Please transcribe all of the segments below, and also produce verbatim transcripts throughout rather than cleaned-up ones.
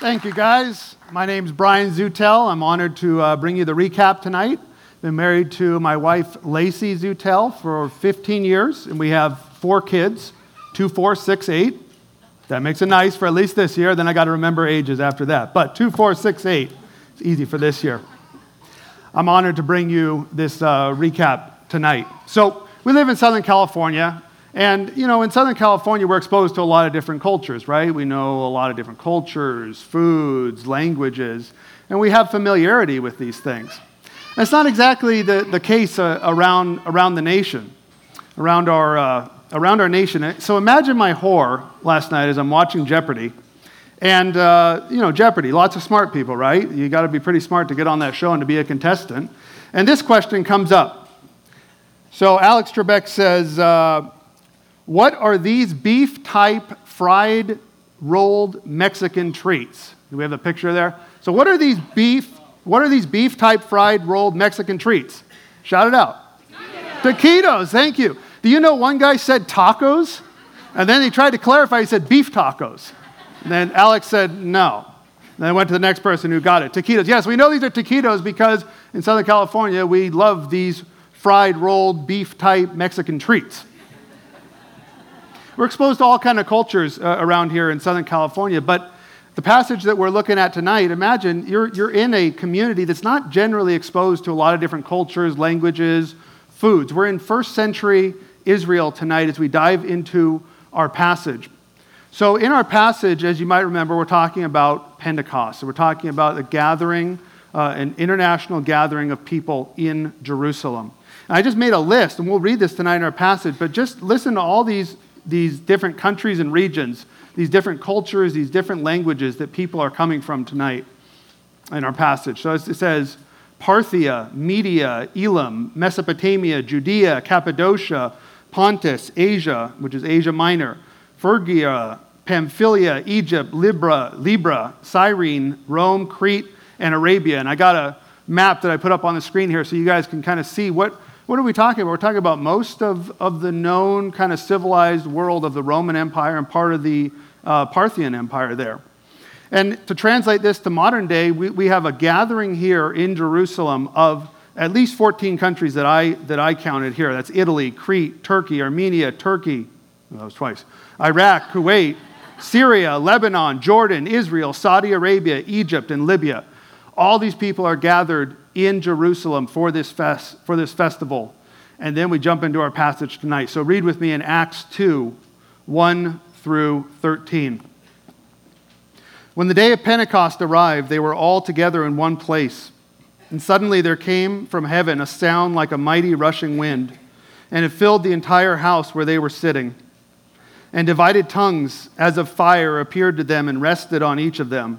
Thank you, guys. My name's Brian Zutell. I'm honored to uh, bring you the recap tonight. I've been married to my wife, Lacey Zutell, for fifteen years, and we have four kids, two, four, six, eight. That makes it nice for at least this year. Then I got to remember ages after that. But two, four, six, eight. It's easy for this year. I'm honored to bring you this uh, recap tonight. So we live in Southern California. And, you know, in Southern California, we're exposed to a lot of different cultures, right? We know a lot of different cultures, foods, languages, and we have familiarity with these things. And it's not exactly the, the case uh, around around the nation, around our uh, around our nation. So imagine my horror last night as I'm watching Jeopardy. And, uh, you know, Jeopardy, lots of smart people, right? You got to be pretty smart to get on that show and to be a contestant. And this question comes up. So Alex Trebek says... Uh, What are these beef-type fried rolled Mexican treats? Do we have a picture there? So what are these beef, what are these beef-type fried rolled Mexican treats? Shout it out. Taquitos. Taquitos, thank you. Do you know one guy said tacos? And then he tried to clarify, he said beef tacos. And then Alex said no. And then I went to the next person who got it. Taquitos. Yes, we know these are taquitos because in Southern California, we love these fried rolled beef-type Mexican treats. We're exposed to all kinds of cultures uh, around here in Southern California, but the passage that we're looking at tonight, imagine you're you're in a community that's not generally exposed to a lot of different cultures, languages, foods. We're in first century Israel tonight as we dive into our passage. So in our passage, as you might remember, we're talking about Pentecost. So we're talking about a gathering, uh, an international gathering of people in Jerusalem. And I just made a list, and we'll read this tonight in our passage, but just listen to all these these different countries and regions, these different cultures, these different languages that people are coming from tonight in our passage. So it says Parthia, Media, Elam, Mesopotamia, Judea, Cappadocia, Pontus, Asia, which is Asia Minor, Phrygia, Pamphylia, Egypt, Libra, Libra, Cyrene, Rome, Crete, and Arabia. And I got a map that I put up on the screen here so you guys can kind of see what What are we talking about? We're talking about most of, of the known kind of civilized world of the Roman Empire and part of the uh, Parthian Empire there. And to translate this to modern day, we, we have a gathering here in Jerusalem of at least fourteen countries that I that I counted here. That's Italy, Crete, Turkey, Armenia, Turkey, well, that was twice, Iraq, Kuwait, Syria, Lebanon, Jordan, Israel, Saudi Arabia, Egypt, and Libya. All these people are gathered in Jerusalem for this fest, for this festival. And then we jump into our passage tonight. So read with me in Acts two, one through thirteen. When the day of Pentecost arrived, they were all together in one place. And suddenly there came from heaven a sound like a mighty rushing wind, and it filled the entire house where they were sitting. And divided tongues as of fire appeared to them and rested on each of them.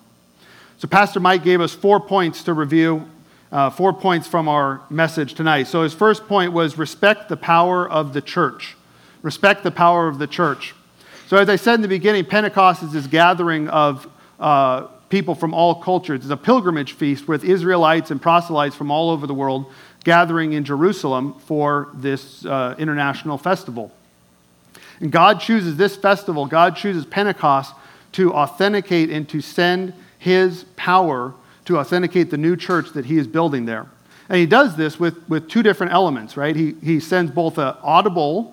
So Pastor Mike gave us four points to review, uh, four points from our message tonight. So his first point was respect the power of the church. Respect the power of the church. So as I said in the beginning, Pentecost is this gathering of uh, people from all cultures. It's a pilgrimage feast with Israelites and proselytes from all over the world gathering in Jerusalem for this uh, international festival. And God chooses this festival, God chooses Pentecost to authenticate and to send His power to authenticate the new church that he is building there. And he does this with, with two different elements, right? He, he sends both an audible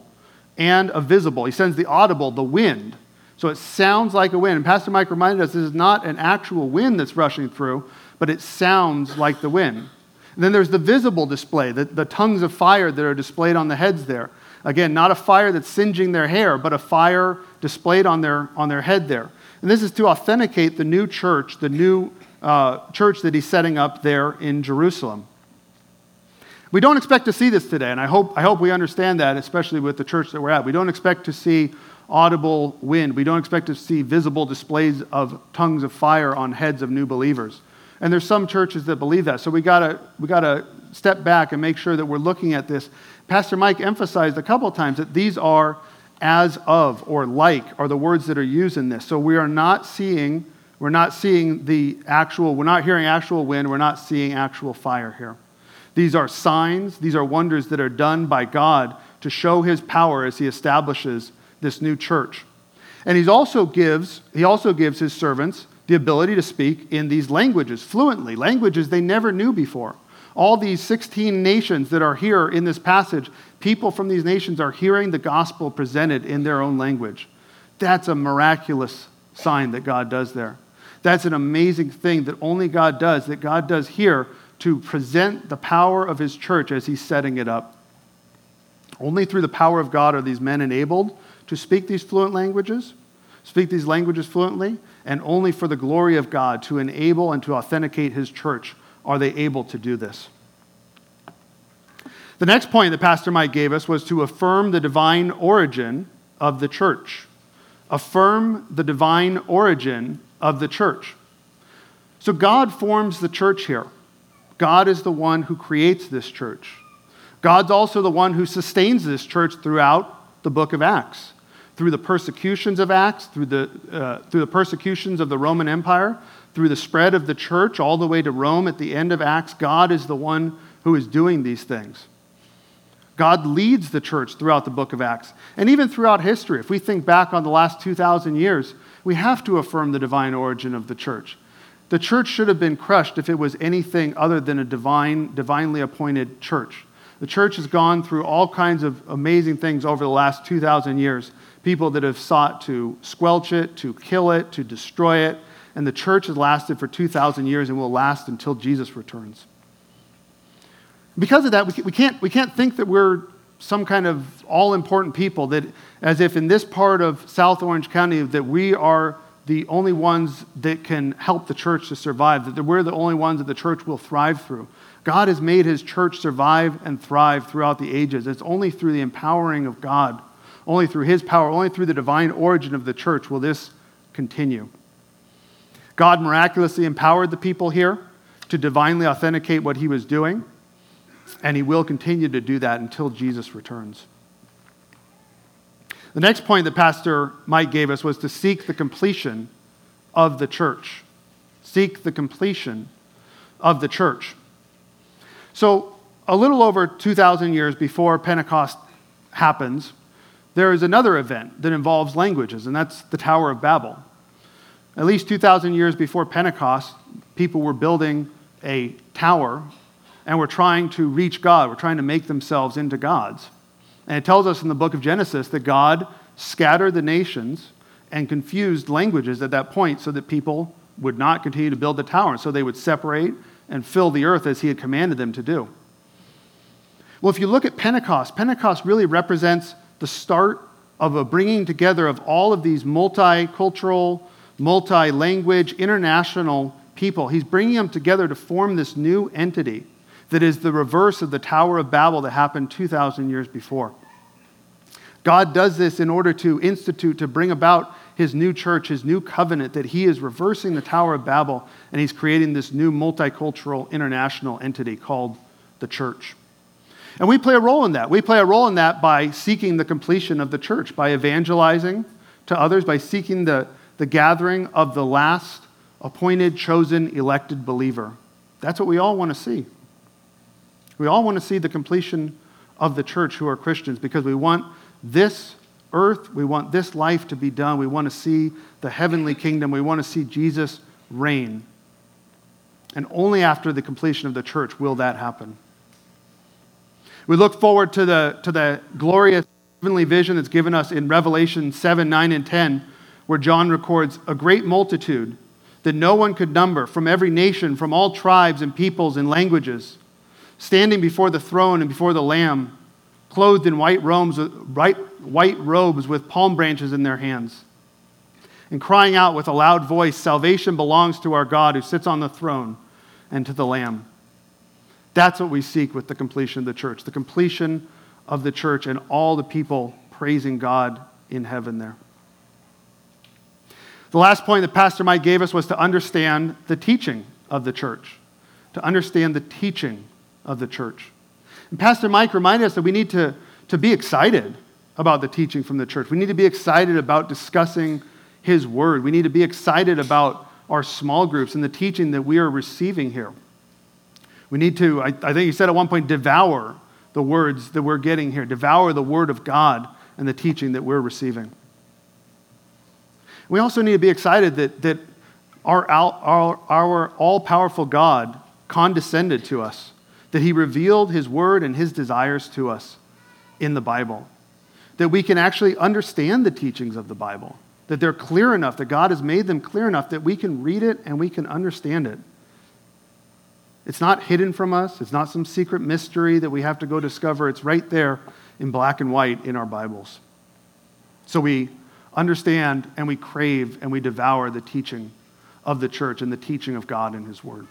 and a visible. He sends the audible, the wind. So it sounds like a wind. And Pastor Mike reminded us this is not an actual wind that's rushing through, but it sounds like the wind. And then there's the visible display, the, the tongues of fire that are displayed on the heads there. Again, not a fire that's singeing their hair, but a fire displayed on their on their head there. And this is to authenticate the new church, the new uh, church that he's setting up there in Jerusalem. We don't expect to see this today, and I hope I hope we understand that, especially with the church that we're at. We don't expect to see audible wind. We don't expect to see visible displays of tongues of fire on heads of new believers. And there's some churches that believe that. So we gotta we gotta step back and make sure that we're looking at this. Pastor Mike emphasized a couple of times that these are as of or like are the words that are used in this. So we are not seeing we're not seeing the actual we're not hearing actual wind, we're not seeing actual fire here. These are signs, these are wonders that are done by God to show his power as he establishes this new church. And he's also gives, he also gives his servants the ability to speak in these languages fluently, languages they never knew before. All these sixteen nations that are here in this passage, people from these nations are hearing the gospel presented in their own language. That's a miraculous sign that God does there. That's an amazing thing that only God does, that God does here to present the power of his church as he's setting it up. Only through the power of God are these men enabled to speak these fluent languages, speak these languages fluently, and only for the glory of God to enable and to authenticate his church are they able to do this. The next point that Pastor Mike gave us was to affirm the divine origin of the church. Affirm the divine origin of the church. So God forms the church here. God is the one who creates this church. God's also the one who sustains this church throughout the book of Acts, through the persecutions of Acts, through the uh, through the persecutions of the Roman Empire, through the spread of the church all the way to Rome at the end of Acts. God is the one who is doing these things. God leads the church throughout the book of Acts, and even throughout history. If we think back on the last two thousand years, we have to affirm the divine origin of the church. The church should have been crushed if it was anything other than a divine, divinely appointed church. The church has gone through all kinds of amazing things over the last two thousand years. People that have sought to squelch it, to kill it, to destroy it. And the church has lasted for two thousand years and will last until Jesus returns. Because of that, we can't, we can't think that we're some kind of all-important people, that as if in this part of South Orange County that we are the only ones that can help the church to survive, that we're the only ones that the church will thrive through. God has made his church survive and thrive throughout the ages. It's only through the empowering of God, only through his power, only through the divine origin of the church will this continue. God miraculously empowered the people here to divinely authenticate what he was doing, and he will continue to do that until Jesus returns. The next point that Pastor Mike gave us was to seek the completion of the church. Seek the completion of the church. So a little over two thousand years before Pentecost happens, there is another event that involves languages, and that's the Tower of Babel. At least two thousand years before Pentecost, people were building a tower and were trying to reach God, were trying to make themselves into gods. And it tells us in the book of Genesis that God scattered the nations and confused languages at that point so that people would not continue to build the tower. And so they would separate and fill the earth as he had commanded them to do. Well, if you look at Pentecost, Pentecost really represents the start of a bringing together of all of these multicultural, multi-language, international people. He's bringing them together to form this new entity that is the reverse of the Tower of Babel that happened two thousand years before. God does this in order to institute, to bring about his new church, his new covenant, that he is reversing the Tower of Babel, and he's creating this new multicultural international entity called the church. And we play a role in that. We play a role in that by seeking the completion of the church, by evangelizing to others, by seeking the, the gathering of the last appointed, chosen, elected believer. That's what we all want to see. We all want to see the completion of the church who are Christians, because we want this earth, we want this life to be done. We want to see the heavenly kingdom. We want to see Jesus reign. And only after the completion of the church will that happen. We look forward to the, to the glorious heavenly vision that's given us in Revelation seven, nine, and ten, where John records a great multitude that no one could number, from every nation, from all tribes and peoples and languages, standing before the throne and before the Lamb, clothed in white robes, white robes with palm branches in their hands, and crying out with a loud voice, "Salvation belongs to our God who sits on the throne and to the Lamb." That's what we seek with the completion of the church, the completion of the church and all the people praising God in heaven there. The last point that Pastor Mike gave us was to understand the teaching of the church, to understand the teaching of the church. And Pastor Mike reminded us that we need to, to be excited about the teaching from the church. We need to be excited about discussing His Word. We need to be excited about our small groups and the teaching that we are receiving here. We need to, I, I think he said at one point, devour the words that we're getting here, devour the Word of God and the teaching that we're receiving. We also need to be excited that, that our, our, our all-powerful God condescended to us, that He revealed His Word and His desires to us in the Bible, that we can actually understand the teachings of the Bible, that they're clear enough, that God has made them clear enough that we can read it and we can understand it. It's not hidden from us. It's not some secret mystery that we have to go discover. It's right there in black and white in our Bibles. So we understand and we crave and we devour the teaching of the church and the teaching of God in His Word.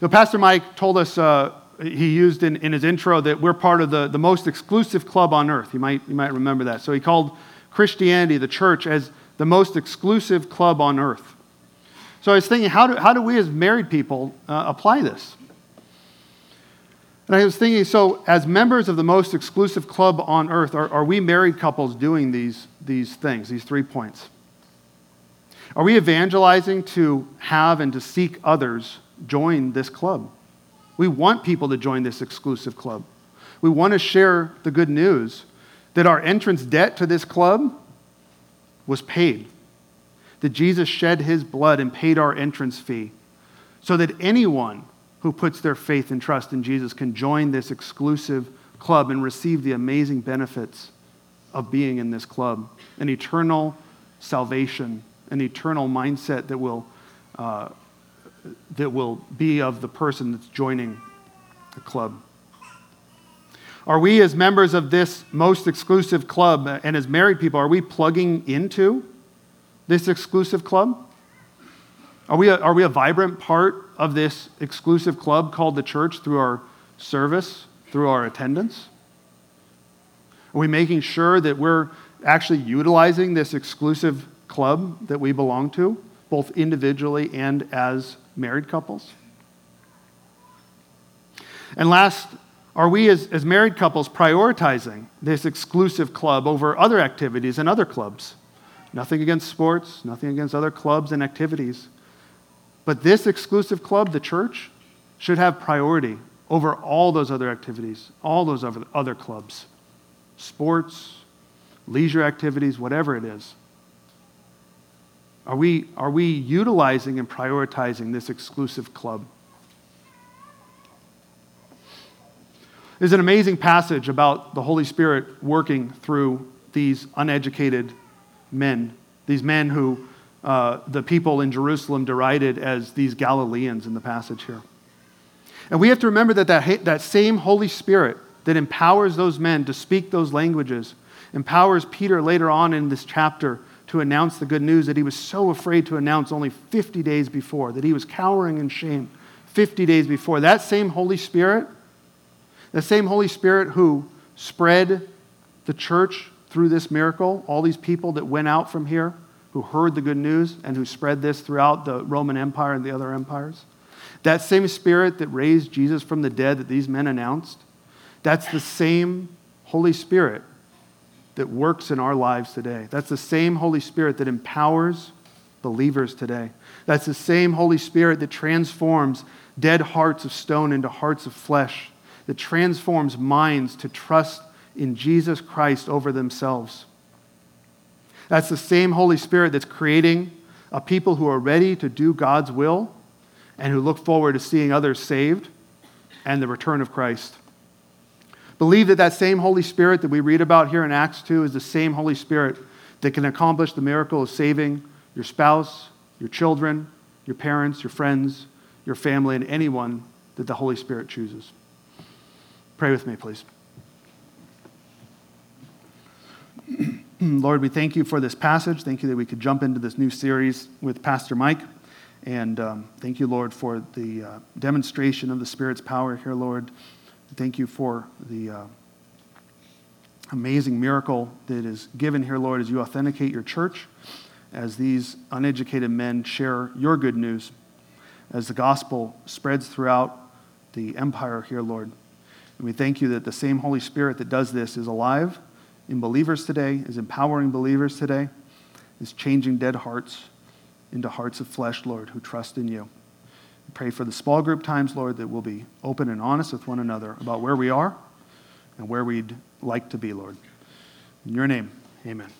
Now, Pastor Mike told us, uh, he used in, in his intro, that we're part of the, the most exclusive club on earth. You might, you might remember that. So he called Christianity, the church, as the most exclusive club on earth. So I was thinking, how do, how do we as married people uh, apply this? And I was thinking, so as members of the most exclusive club on earth, are, are we married couples doing these, these things, these three points? Are we evangelizing to have and to seek others join this club? We want people to join this exclusive club. We want to share the good news that our entrance debt to this club was paid, that Jesus shed His blood and paid our entrance fee so that anyone who puts their faith and trust in Jesus can join this exclusive club and receive the amazing benefits of being in this club, an eternal salvation, an eternal mindset that will uh, that will be of the person that's joining the club. Are we as members of this most exclusive club and as married people, are we plugging into this exclusive club? Are we a, are we a vibrant part of this exclusive club called the church through our service, through our attendance? Are we making sure that we're actually utilizing this exclusive club that we belong to, both individually and as married couples? And last, are we as, as married couples prioritizing this exclusive club over other activities and other clubs? Nothing against sports, nothing against other clubs and activities. But this exclusive club, the church, should have priority over all those other activities, all those other, other clubs, sports, leisure activities, whatever it is. Are we, are we utilizing and prioritizing this exclusive club? There's an amazing passage about the Holy Spirit working through these uneducated men, these men who uh, the people in Jerusalem derided as these Galileans in the passage here. And we have to remember that that, that same Holy Spirit that empowers those men to speak those languages empowers Peter later on in this chapter to announce the good news that he was so afraid to announce only fifty days before, that he was cowering in shame fifty days before. That same Holy Spirit, that same Holy Spirit who spread the church through this miracle, all these people that went out from here, who heard the good news and who spread this throughout the Roman Empire and the other empires, that same Spirit that raised Jesus from the dead that these men announced, that's the same Holy Spirit that works in our lives today. That's the same Holy Spirit that empowers believers today. That's the same Holy Spirit that transforms dead hearts of stone into hearts of flesh, that transforms minds to trust in Jesus Christ over themselves. That's the same Holy Spirit that's creating a people who are ready to do God's will and who look forward to seeing others saved and the return of Christ. Believe that that same Holy Spirit that we read about here in Acts two is the same Holy Spirit that can accomplish the miracle of saving your spouse, your children, your parents, your friends, your family, and anyone that the Holy Spirit chooses. Pray with me, please. Lord, we thank you for this passage. Thank you that we could jump into this new series with Pastor Mike. And um, thank you, Lord, for the uh, demonstration of the Spirit's power here, Lord. Thank you for the uh, amazing miracle that is given here, Lord, as you authenticate your church, as these uneducated men share your good news, as the gospel spreads throughout the empire here, Lord. And we thank you that the same Holy Spirit that does this is alive in believers today, is empowering believers today, is changing dead hearts into hearts of flesh, Lord, who trust in you. We pray for the small group times, Lord, that we'll be open and honest with one another about where we are and where we'd like to be, Lord. In your name, amen.